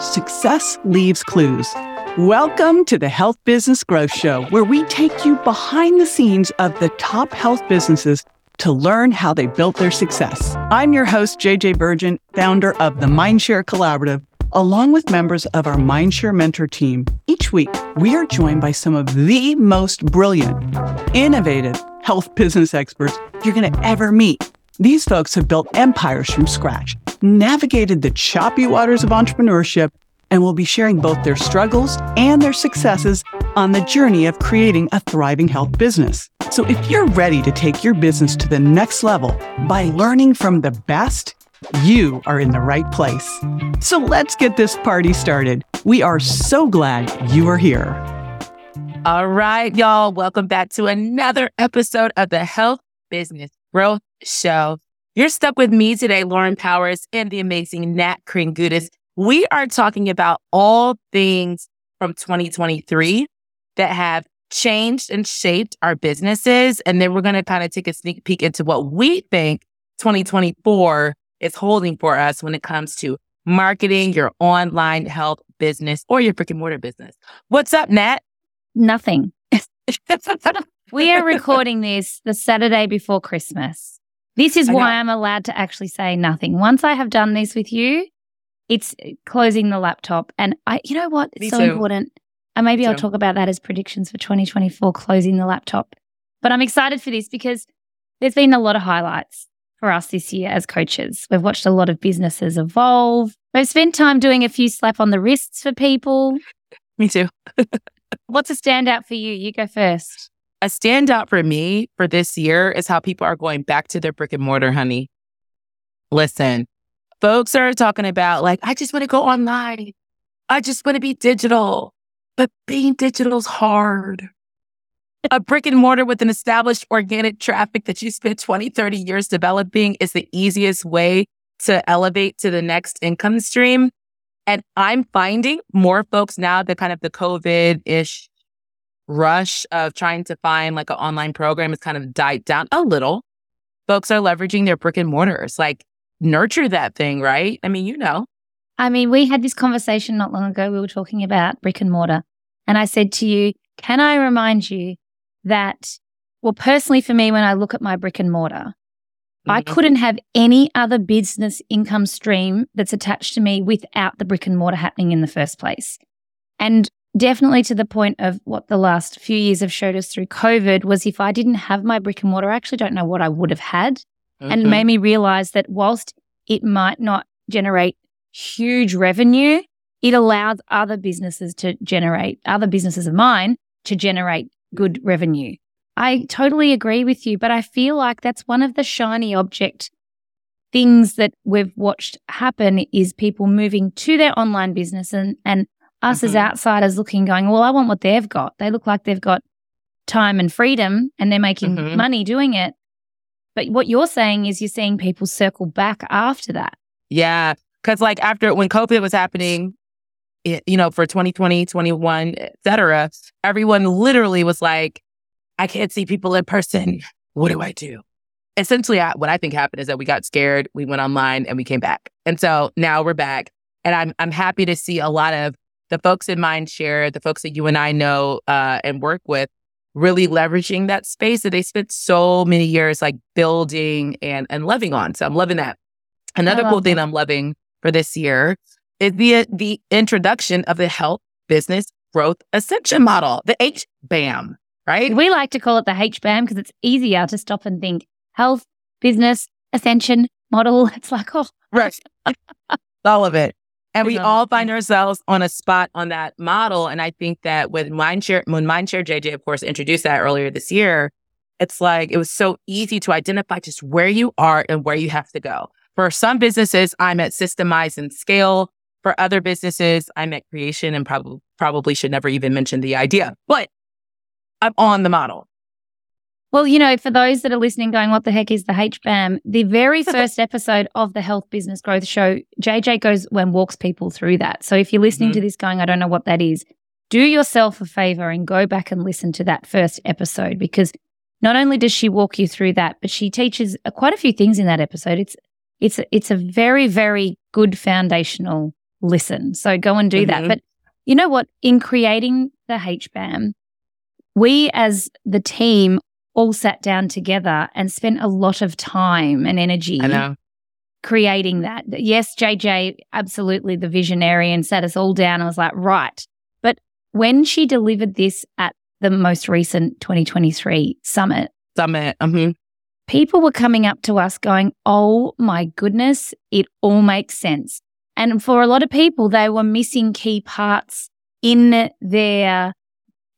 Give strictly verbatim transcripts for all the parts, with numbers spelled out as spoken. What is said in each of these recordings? Success leaves clues. Welcome to the Health Business Growth Show, where we take you behind the scenes of the top health businesses to learn how they built their success. I'm your host, J J Virgin, founder of the Mindshare Collaborative, along with members of our Mindshare Mentor Team. Each week, we are joined by some of the most brilliant, innovative health business experts you're going to ever meet. These folks have built empires from scratch, navigated the choppy waters of entrepreneurship, and will be sharing both their struggles and their successes on the journey of creating a thriving health business. So if you're ready to take your business to the next level by learning from the best, you are in the right place. So let's get this party started. We are so glad you are here. All right, y'all. Welcome back to another episode of the Health Business Growth Show. You're stuck with me today, Lauren Powers, and the amazing Nat Kringoudis. We are talking about all things from twenty twenty-three that have changed and shaped our businesses. And then we're going to kind of take a sneak peek into what we think twenty twenty-four is holding for us when it comes to marketing your online health business or your brick and mortar business. What's up, Nat? Nothing. We are recording this the Saturday before Christmas. This is why I'm allowed to actually say nothing. Once I have done this with you, it's closing the laptop. And I, you know what? It's Me so too. important. And maybe Me I'll too. talk about that as predictions for twenty twenty-four, closing the laptop. But I'm excited for this because there's been a lot of highlights for us this year as coaches. We've watched a lot of businesses evolve. We've spent time doing a few slap on the wrists for people. Me too. What's a standout for you? You go first. A standout for me for this year is how people are going back to their brick and mortar, honey. Listen, folks are talking about like, I just want to go online. I just want to be digital. But being digital is hard. A brick and mortar with an established organic traffic that you spent twenty, thirty years developing is the easiest way to elevate to the next income stream. And I'm finding more folks now that kind of the COVID-ish rush of trying to find like an online program has kind of died down a little. Folks are leveraging their brick and mortars, like nurture that thing, right? I mean, you know. I mean, we had this conversation not long ago. We were talking about brick and mortar. And I said to you, can I remind you that, well, personally for me, when I look at my brick and mortar, mm-hmm. I couldn't have any other business income stream that's attached to me without the brick and mortar happening in the first place. And definitely to the point of what the last few years have showed us through COVID was if I didn't have my brick and mortar, I actually don't know what I would have had. Okay. And it made me realize that whilst it might not generate huge revenue, it allows other businesses to generate, other businesses of mine to generate good revenue. I totally agree with you, but I feel like that's one of the shiny object things that we've watched happen is people moving to their online business and, and us mm-hmm. as outsiders looking, going, well, I want what they've got. They look like they've got time and freedom and they're making mm-hmm. money doing it. But what you're saying is you're seeing people circle back after that. Yeah, because like after when COVID was happening, it, you know, for twenty twenty, twenty-one, et cetera, everyone literally was like, I can't see people in person. What do I do? Essentially, I, what I think happened is that we got scared. We went online and we came back. And so now we're back. And I'm I'm happy to see a lot of the folks in Mindshare, the folks that you and I know uh, and work with, really leveraging that space that they spent so many years like building and, and loving on. So I'm loving that. Another cool thing that I'm loving for this year is the the introduction of the Health Business Growth Ascension Model, the H B A M, right? We like to call it the H B A M because it's easier to stop and think health, business, ascension model. It's like, oh. Right. All of it. And we all find ourselves on a spot on that model. And I think that with Mindshare, when Mindshare J J, of course, introduced that earlier this year, it's like it was so easy to identify just where you are and where you have to go. For some businesses, I'm at systemize and scale. For other businesses, I'm at creation and prob- probably should never even mention the idea. But I'm on the model. Well, you know, for those that are listening going, what the heck is the H B A M? The very first episode of the Health Business Growth Show, J J goes and walks people through that. So if you're listening mm-hmm. to this going, I don't know what that is, do yourself a favor and go back and listen to that first episode because not only does she walk you through that, but she teaches quite a few things in that episode. It's it's it's a very, very good foundational listen. So go and do mm-hmm. that. But you know what? In creating the H B A M, we as the team all sat down together and spent a lot of time and energy I know. creating that. Yes, J J, absolutely the visionary, and sat us all down. I was like, right. But when she delivered this at the most recent twenty twenty-three summit, summit, mm-hmm. people were coming up to us going, oh my goodness, it all makes sense. And for a lot of people, they were missing key parts in their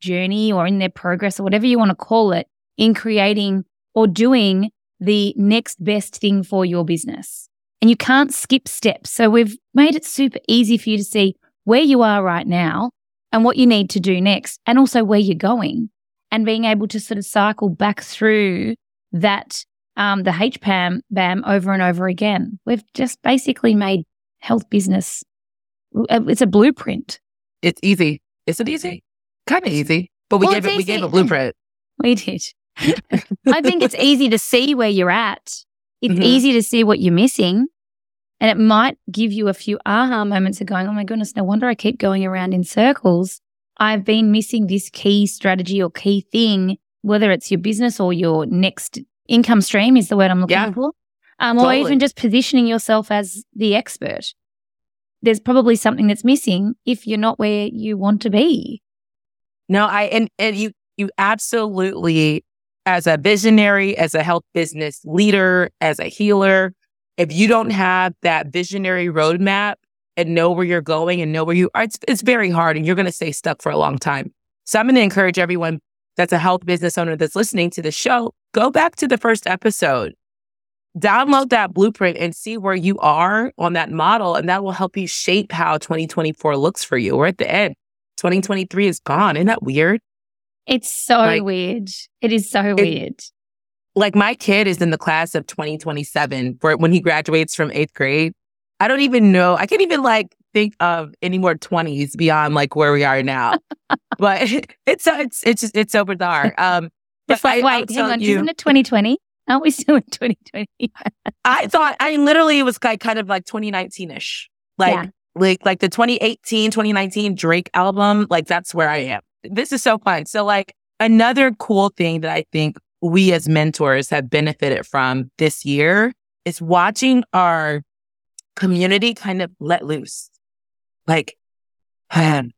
journey or in their progress or whatever you want to call it, in creating or doing the next best thing for your business. And you can't skip steps. So we've made it super easy for you to see where you are right now and what you need to do next, and also where you're going, and being able to sort of cycle back through that, um, the H B A M over and over again. We've just basically made health business, it's a blueprint. It's easy. Is it easy? Kind of easy, but we well, gave it, we gave a blueprint. We did. I think it's easy to see where you're at. It's mm-hmm. easy to see what you're missing. And it might give you a few aha moments of going, oh my goodness, no wonder I keep going around in circles. I've been missing this key strategy or key thing, whether it's your business or your next income stream is the word I'm looking yeah. for. Um, totally. Or even just positioning yourself as the expert. There's probably something that's missing if you're not where you want to be. No, I and, and you you absolutely, as a visionary, as a health business leader, as a healer, if you don't have that visionary roadmap and know where you're going and know where you are, it's, it's very hard, and you're going to stay stuck for a long time. So I'm going to encourage everyone that's a health business owner that's listening to the show, go back to the first episode, download that blueprint and see where you are on that model, and that will help you shape how twenty twenty-four looks for you. We're at the end. twenty twenty-three is gone. Isn't that weird? It's so like, weird. It is so it, weird. Like, my kid is in the class of twenty twenty-seven for when he graduates from eighth grade. I don't even know. I can't even like think of any more twenties beyond like where we are now. But it's it's it's just, it's so bizarre. Um, it's like, I, wait, hang on, you, isn't it twenty twenty? Aren't we still in twenty twenty? I thought I literally it was like kind of like twenty nineteen ish, like yeah. like like the twenty eighteen, twenty nineteen Drake album. Like, that's where I am. This is so fun. So like another cool thing that I think we as mentors have benefited from this year is watching our community kind of let loose. Like, man,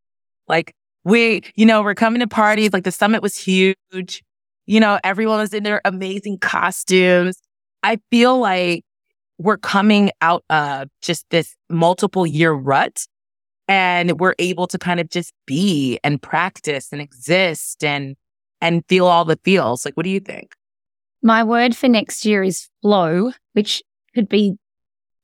like we, you know, we're coming to parties. Like, the summit was huge. You know, everyone was in their amazing costumes. I feel like we're coming out of just this multiple year rut, and we're able to kind of just be and practice and exist and and feel all the feels. Like, what do you think? My word for next year is flow, which could be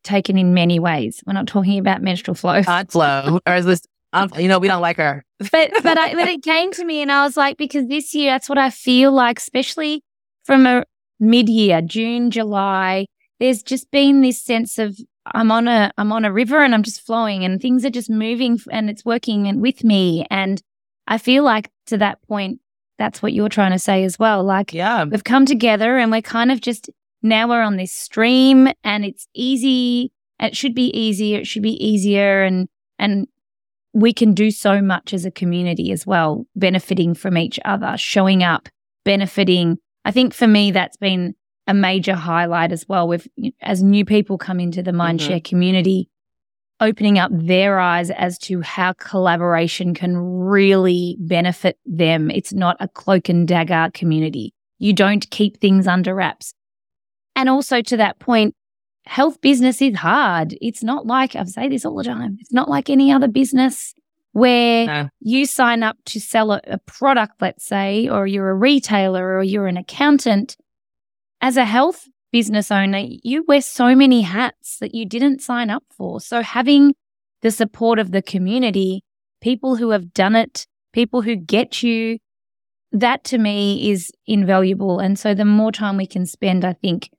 taken in many ways. We're not talking about menstrual flow. Hot flow. Or is this, um, you know, we don't like her. But but, I, but it came to me, and I was like, because this year, that's what I feel like, especially from a mid-year, June, July, there's just been this sense of, I'm on a I'm on a river and I'm just flowing and things are just moving and it's working and with me. And I feel like, to that point, that's what you're trying to say as well. Like, yeah. we've come together and we're kind of just, now we're on this stream, and it's easy. It should be easier. It should be easier. And, and we can do so much as a community as well, benefiting from each other, showing up, benefiting. I think for me, that's been a major highlight as well, with as new people come into the Mindshare mm-hmm. community, opening up their eyes as to how collaboration can really benefit them. It's not a cloak and dagger community. You don't keep things under wraps. And also, to that point, health business is hard. It's not like, I say this all the time, it's not like any other business where no. you sign up to sell a, a product, let's say, or you're a retailer or you're an accountant. As a health business owner, you wear so many hats that you didn't sign up for. So having the support of the community, people who have done it, people who get you, that to me is invaluable. And so the more time we can spend, I think,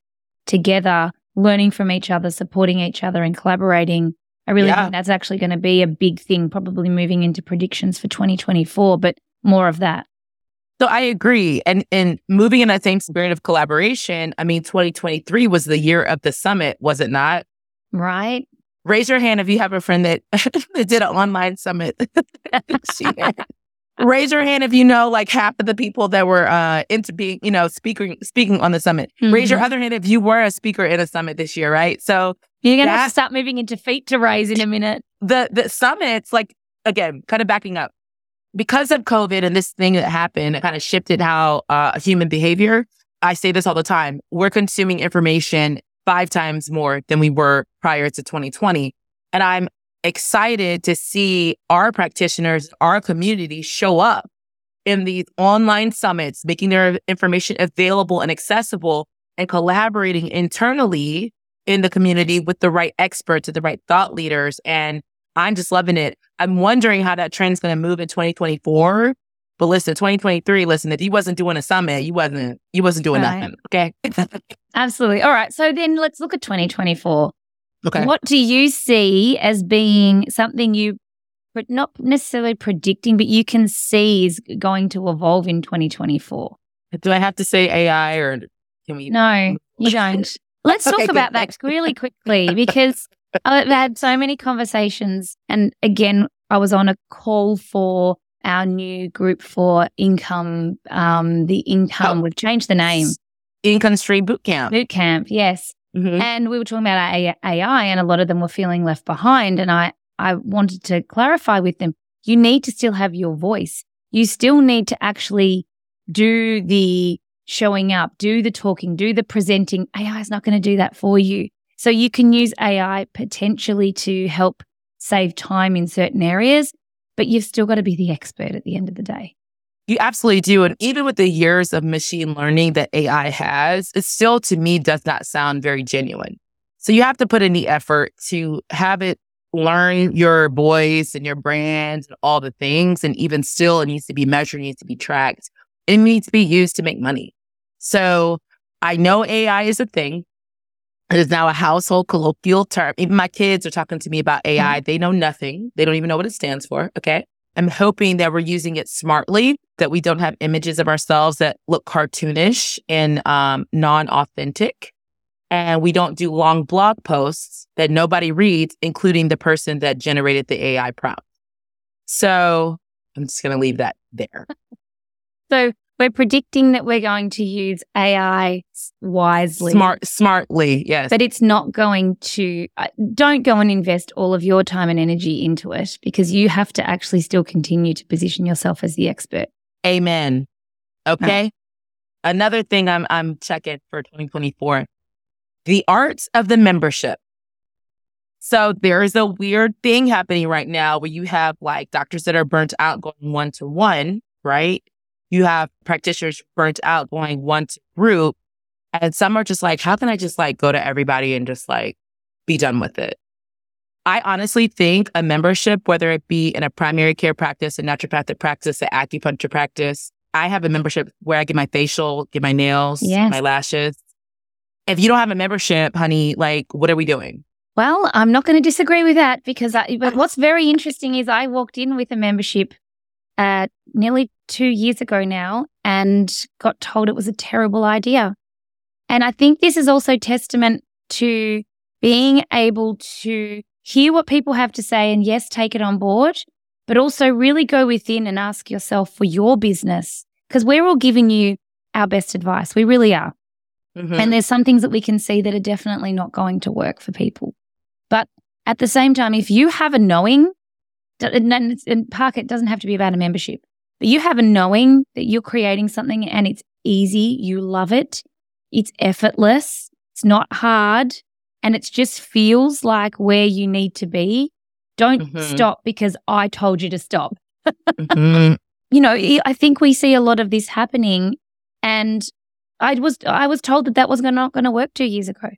together, learning from each other, supporting each other and collaborating, I really yeah. think that's actually going to be a big thing, probably moving into predictions for twenty twenty-four, but more of that. So I agree. And and moving in that same spirit of collaboration, I mean, twenty twenty-three was the year of the summit, was it not? Right. Raise your hand if you have a friend that, that did an online summit. Raise your hand if you know like half of the people that were uh into being, you know, speaking speaking on the summit. Mm-hmm. Raise your other hand if you were a speaker in a summit this year, right? So you're gonna have to start moving into feet to raise in a minute. The the summits, like again, kind of backing up. Because of COVID and this thing that happened, it kind of shifted how uh human behavior. I say this all the time. We're consuming information five times more than we were prior to twenty twenty. And I'm excited to see our practitioners, our community show up in these online summits, making their information available and accessible and collaborating internally in the community with the right experts and the right thought leaders. And I'm just loving it. I'm wondering how that trend's going to move in twenty twenty-four. But listen, twenty twenty-three, listen, if you wasn't doing a summit, you wasn't, you wasn't doing right. nothing. Okay. Absolutely. All right. So then let's look at twenty twenty-four. Okay. What do you see as being something you, not necessarily predicting, but you can see is going to evolve in twenty twenty-four? Do I have to say A I or can we? No, you don't. Let's talk okay, about that really quickly because I've had so many conversations. And again, I was on a call for our new group for income, um, the income, oh, we've changed the name. Income Street Bootcamp. Bootcamp, yes. Mm-hmm. And we were talking about A I and a lot of them were feeling left behind. And I, I wanted to clarify with them, you need to still have your voice. You still need to actually do the showing up, do the talking, do the presenting. A I is not going to do that for you. So you can use A I potentially to help save time in certain areas, but you've still got to be the expert at the end of the day. You absolutely do. And even with the years of machine learning that A I has, it still, to me, does not sound very genuine. So you have to put in the effort to have it learn your voice and your brand and all the things. And even still, it needs to be measured, it needs to be tracked. It needs to be used to make money. So I know A I is a thing. It is now a household colloquial term. Even my kids are talking to me about A I. Mm-hmm. They know nothing. They don't even know what it stands for. Okay. I'm hoping that we're using it smartly, that we don't have images of ourselves that look cartoonish and um, non-authentic. And we don't do long blog posts that nobody reads, including the person that generated the A I prompt. So I'm just going to leave that there. So we're predicting that we're going to use A I wisely. Smart, smartly, yes. But it's not going to, uh, don't go and invest all of your time and energy into it because you have to actually still continue to position yourself as the expert. Amen. Okay. Right. Another thing I'm I'm checking for twenty twenty-four, the arts of the membership. So there is a weird thing happening right now where you have like doctors that are burnt out going one-to-one, right? You have practitioners burnt out going one to group, and some are just like, how can I just like go to everybody and just like be done with it? I honestly think a membership, whether it be in a primary care practice, a naturopathic practice, an acupuncture practice, I have a membership where I get my facial, get my nails, yes. my lashes. If you don't have a membership, honey, like what are we doing? Well, I'm not going to disagree with that because I, but what's very interesting is I walked in with a membership Uh, nearly two years ago now and got told it was a terrible idea. And I think this is also testament to being able to hear what people have to say and yes, take it on board, but also really go within and ask yourself for your business because we're all giving you our best advice. We really are. Mm-hmm. And there's some things that we can see that are definitely not going to work for people. But at the same time, if you have a knowing And Park, it doesn't have to be about a membership, but you have a knowing that you're creating something and it's easy, you love it, it's effortless, it's not hard, and it just feels like where you need to be. Don't mm-hmm. stop because I told you to stop. mm-hmm. You know, I think we see a lot of this happening, and I was I was told that that was not going to work two years ago.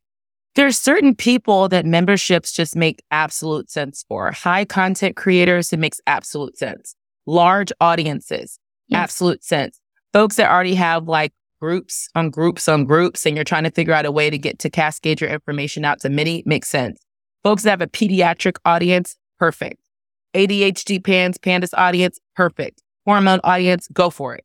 There's certain people that memberships just make absolute sense for. High content creators, it makes absolute sense. Large audiences, yes. absolute sense. Folks that already have like groups on groups on groups and you're trying to figure out a way to get to cascade your information out to many, makes sense. Folks that have a pediatric audience, perfect. A D H D pans, pandas audience, perfect. Hormone audience, go for it.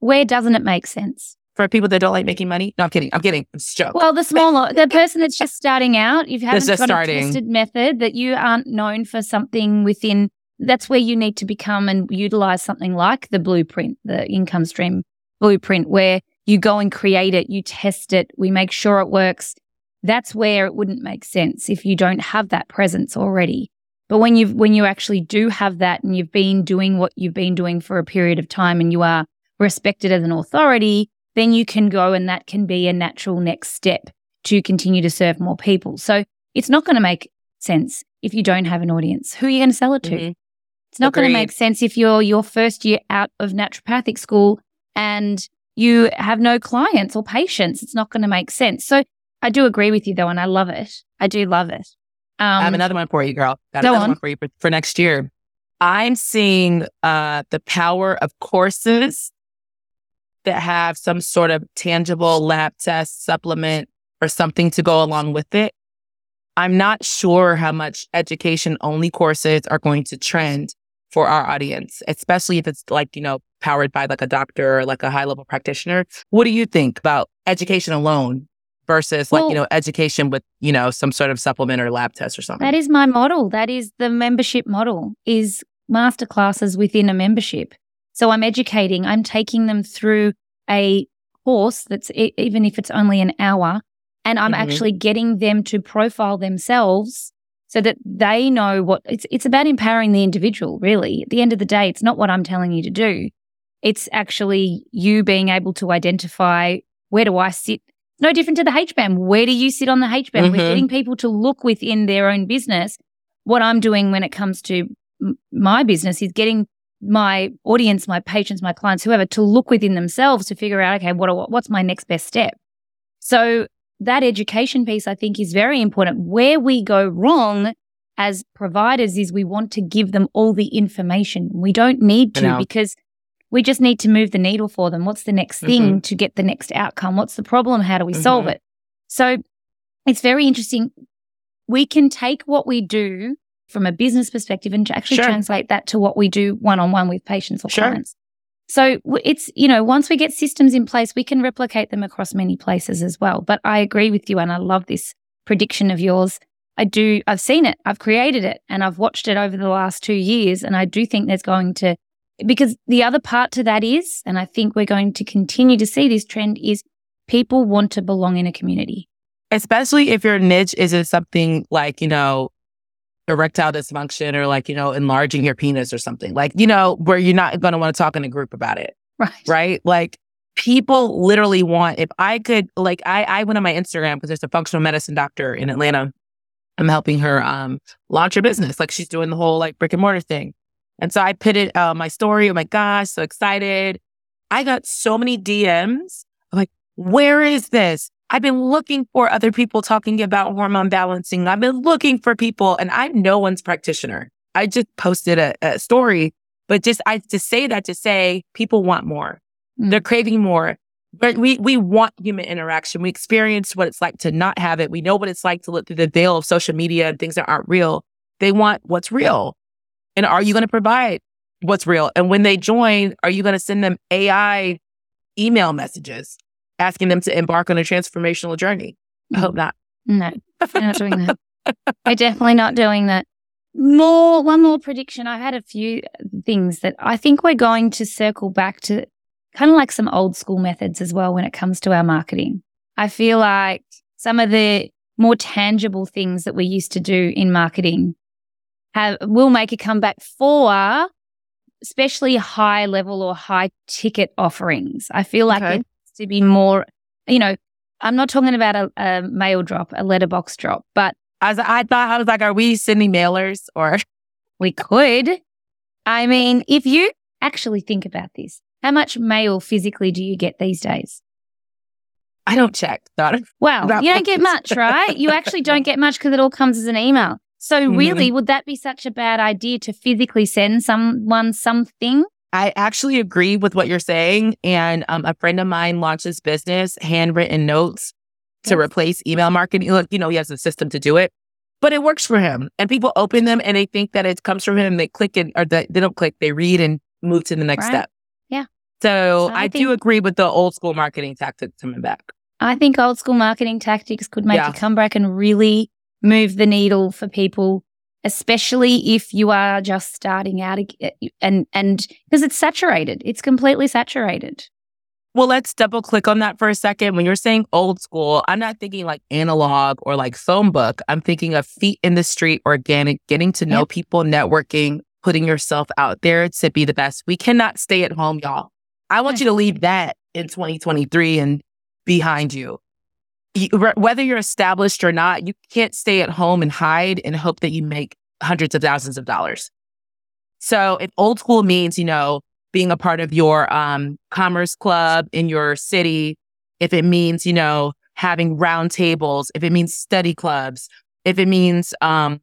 Where doesn't it make sense? for people that don't like making money? No, I'm kidding. I'm kidding. It's a joke. Well, the smaller, the person that's just starting out, if you haven't got starting. a tested method, that you aren't known for something within, that's where you need to become and utilize something like the blueprint, the income stream blueprint, where you go and create it, you test it, we make sure it works. That's where it wouldn't make sense if you don't have that presence already. But when you when you actually do have that and you've been doing what you've been doing for a period of time and you are respected as an authority, then you can go and that can be a natural next step to continue to serve more people. So it's not going to make sense if you don't have an audience. Who are you going to sell it to? Mm-hmm. It's not going to make sense if you're your first year out of naturopathic school and you have no clients or patients. It's not going to make sense. So I do agree with you though, and I love it. I do love it. Um, I have another one for you, girl. Got go another on. one for you for, for next year. I'm seeing uh, the power of courses that have some sort of tangible lab test, supplement, or something to go along with it. I'm not sure how much education-only courses are going to trend for our audience, especially if it's like, you know, powered by like a doctor or like a high-level practitioner. What do you think about education alone versus like, well, you know, education with, you know, some sort of supplement or lab test or something? That is my model. That is the membership model, is masterclasses within a membership. So I'm educating, I'm taking them through a course that's, even if it's only an hour, and I'm mm-hmm. actually getting them to profile themselves so that they know what, it's it's about empowering the individual, really. At the end of the day, it's not what I'm telling you to do. It's actually you being able to identify, where do I sit? No different to the H B A M. Where do you sit on the H B A M? Mm-hmm. We're getting people to look within their own business. What I'm doing when it comes to m- my business is getting my audience, my patients, my clients, whoever, to look within themselves to figure out, okay, what what's my next best step? So that education piece, I think, is very important. Where we go wrong as providers is we want to give them all the information. We don't need to, because we just need to move the needle for them. What's the next thing mm-hmm. to get the next outcome? What's the problem? How do we mm-hmm. solve it? So it's very interesting. We can take what we do from a business perspective and to actually sure. translate that to what we do one-on-one with patients or sure. clients. So it's, you know, once we get systems in place, we can replicate them across many places as well. But I agree with you, and I love this prediction of yours. I do, I've seen it, I've created it, and I've watched it over the last two years. And I do think there's going to, because the other part to that is, and I think we're going to continue to see this trend, is people want to belong in a community. Especially if your niche isn't something like, you know, erectile dysfunction or like, you know, enlarging your penis or something like, you know, where you're not going to want to talk in a group about it. Right. Right. Like people literally want, if I could, like I, I went on my Instagram because there's a functional medicine doctor in Atlanta. I'm helping her um, launch her business. Like she's doing the whole like brick and mortar thing. And so I pitted uh, my story. Oh my gosh. So excited. I got so many D Ms. I'm like, where is this? I've been looking for other people talking about hormone balancing. I've been looking for people, and I'm no one's practitioner. I just posted a, a story, but just I to say that to say people want more. Mm. They're craving more. But we we want human interaction. We experience what it's like to not have it. We know what it's like to look through the veil of social media and things that aren't real. They want what's real. And are you going to provide what's real? And when they join, are you going to send them A I email messages asking them to embark on a transformational journey? I hope not. No, I'm not doing that. I'm definitely not doing that. More, one more prediction. I've had a few things that I think we're going to circle back to, kind of like some old school methods as well when it comes to our marketing. I feel like some of the more tangible things that we used to do in marketing have, will make a comeback for especially high level or high ticket offerings. I feel like okay. it to be more, you know, I'm not talking about a, a mail drop, a letterbox drop, but as I thought, I was like, are we sending mailers or? We could. I mean, if you actually think about this, how much mail physically do you get these days? I don't check. Not, well, not you don't get much, right? You actually don't get much because it all comes as an email. So mm-hmm. really, would that be such a bad idea to physically send someone something? I actually agree with what you're saying. And um, a friend of mine launched his business, handwritten notes yes. to replace email marketing. Look, you know, he has a system to do it, but it works for him. And people open them and they think that it comes from him. They click and or they, they don't click, they read and move to the next right. step. Yeah. So, so I, I think, do agree with the old school marketing tactics coming back. I think old school marketing tactics could make yeah. a comeback and really move the needle for people, especially if you are just starting out, and and because it's saturated. It's completely saturated. Well, let's double click on that for a second. When you're saying old school, I'm not thinking like analog or like phone book. I'm thinking of feet in the street, organic, getting to know yep. people, networking, putting yourself out there to be the best. We cannot stay at home, y'all. I want you to leave that in twenty twenty-three and behind you. you. Whether you're established or not, you can't stay at home and hide and hope that you make hundreds of thousands of dollars. So if old school means, you know, being a part of your um, commerce club in your city, if it means, you know, having round tables, if it means study clubs, if it means um,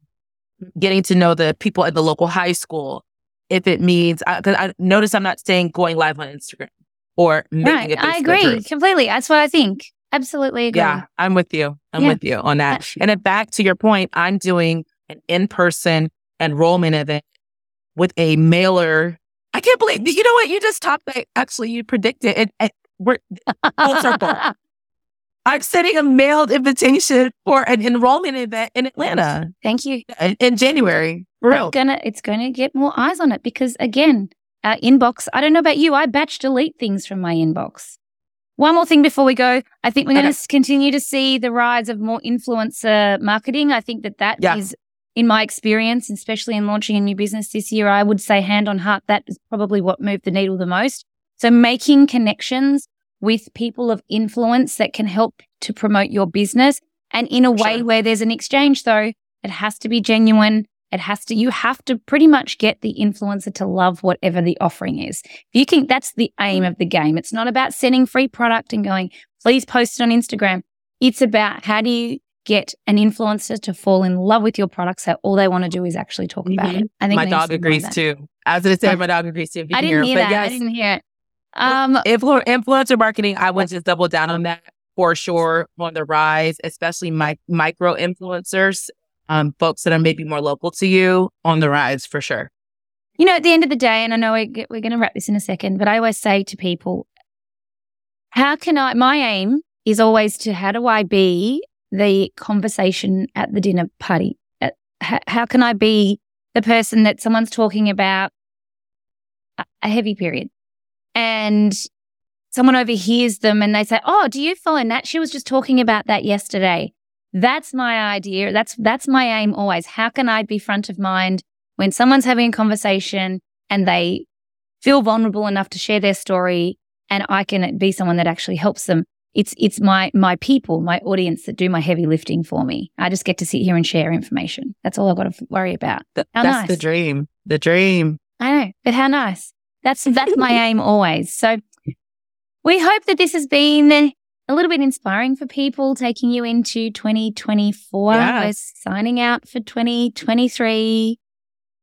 getting to know the people at the local high school, if it means, I, I notice I'm not saying going live on Instagram or making right. it. I agree completely. That's what I think. Absolutely agree. Yeah, I'm with you. I'm yeah. with you on that. And then back to your point, I'm doing an in-person enrollment event with a mailer. I can't believe, you know what? You just talked about, actually, you predicted it. it we're full circle. I'm sending a mailed invitation for an enrollment event in Atlanta. Thank you. In, in January. Real. It's gonna, it's gonna get more eyes on it because, again, our inbox, I don't know about you, I batch delete things from my inbox. One more thing before we go. I think we're going to okay. continue to see the rise of more influencer marketing. I think that that yeah. is... in my experience, especially in launching a new business this year, I would say hand on heart, that is probably what moved the needle the most. So making connections with people of influence that can help to promote your business, and in a way sure. where there's an exchange though, it has to be genuine. It has to, you have to pretty much get the influencer to love whatever the offering is. If you can, that's the aim of the game. It's not about sending free product and going, please post it on Instagram. It's about how do you get an influencer to fall in love with your products that all they want to do is actually talk about mm-hmm. it. I think my dog agrees too. I was going to say my dog agrees too. If you I didn't hear, hear but that. Yes, I didn't hear it. Um, Influ- influencer marketing, I would just double down on that for sure, on the rise, especially my micro influencers, um, folks that are maybe more local to you, on the rise for sure. You know, at the end of the day, and I know we get, we're going to wrap this in a second, but I always say to people, how can I, my aim is always to how do I be the conversation at the dinner party? How, how can I be the person that someone's talking about a, a heavy period and someone overhears them and they say, oh, do you follow Nat? She was just talking about that yesterday. That's my idea. That's, that's my aim always. How can I be front of mind when someone's having a conversation and they feel vulnerable enough to share their story and I can be someone that actually helps them? It's it's my my people, my audience that do my heavy lifting for me. I just get to sit here and share information. That's all I've got to worry about. Th- that's nice. the dream. The dream. I know, but how nice. That's that's my aim always. So we hope that this has been a little bit inspiring for people, taking you into twenty twenty-four. Yes. We're signing out for twenty twenty-three.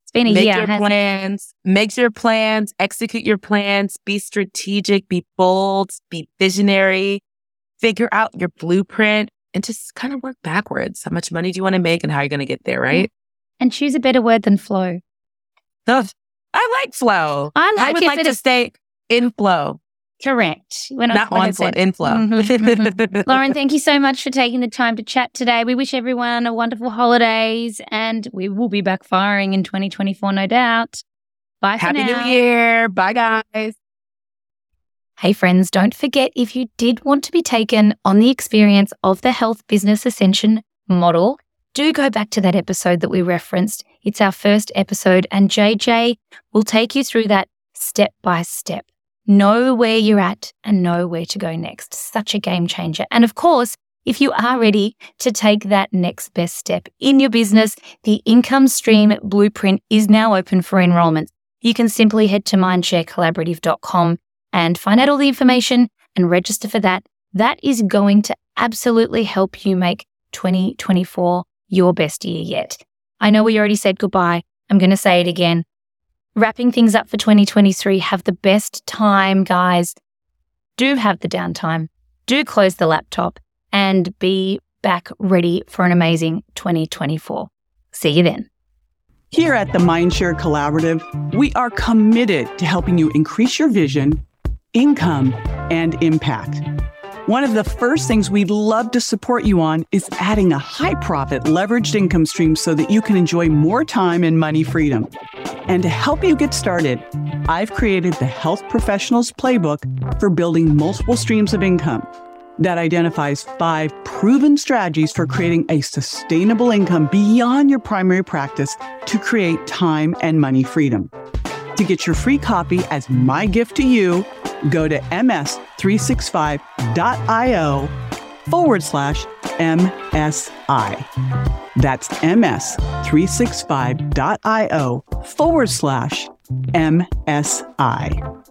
It's been a make year. Make your plans. It? Make your plans. Execute your plans. Be strategic. Be bold. Be visionary. Figure out your blueprint and just kind of work backwards. How much money do you want to make and how you're going to get there, right? And choose a better word than flow. Oh, I like flow. I, like I would like to is... stay in flow. Correct. We're not not on flow, in flow. Mm-hmm, mm-hmm. Lauren, thank you so much for taking the time to chat today. We wish everyone a wonderful holidays and we will be back firing in twenty twenty-four, no doubt. Bye for Happy now. Happy New Year. Bye, guys. Hey friends, don't forget if you did want to be taken on the experience of the Health Business Ascension model, do go back to that episode that we referenced. It's our first episode and J J will take you through that step by step. Know where you're at and know where to go next. Such a game changer. And of course, if you are ready to take that next best step in your business, the Income Stream Blueprint is now open for enrollment. You can simply head to mindshare collaborative dot com and find out all the information and register for that. That is going to absolutely help you make twenty twenty-four your best year yet. I know we already said goodbye. I'm going to say it again. Wrapping things up for twenty twenty-three, have the best time, guys. Do have the downtime. Do close the laptop and be back ready for an amazing twenty twenty-four. See you then. Here at the Mindshare Collaborative, we are committed to helping you increase your vision, income, and impact. One of the first things we'd love to support you on is adding a high-profit, leveraged income stream so that you can enjoy more time and money freedom. And to help you get started, I've created the Health Professional's Playbook for building multiple streams of income that identifies five proven strategies for creating a sustainable income beyond your primary practice to create time and money freedom. To get your free copy as my gift to you, go to m s three sixty-five dot i o forward slash M S I. That's m s three sixty-five dot i o forward slash M S I.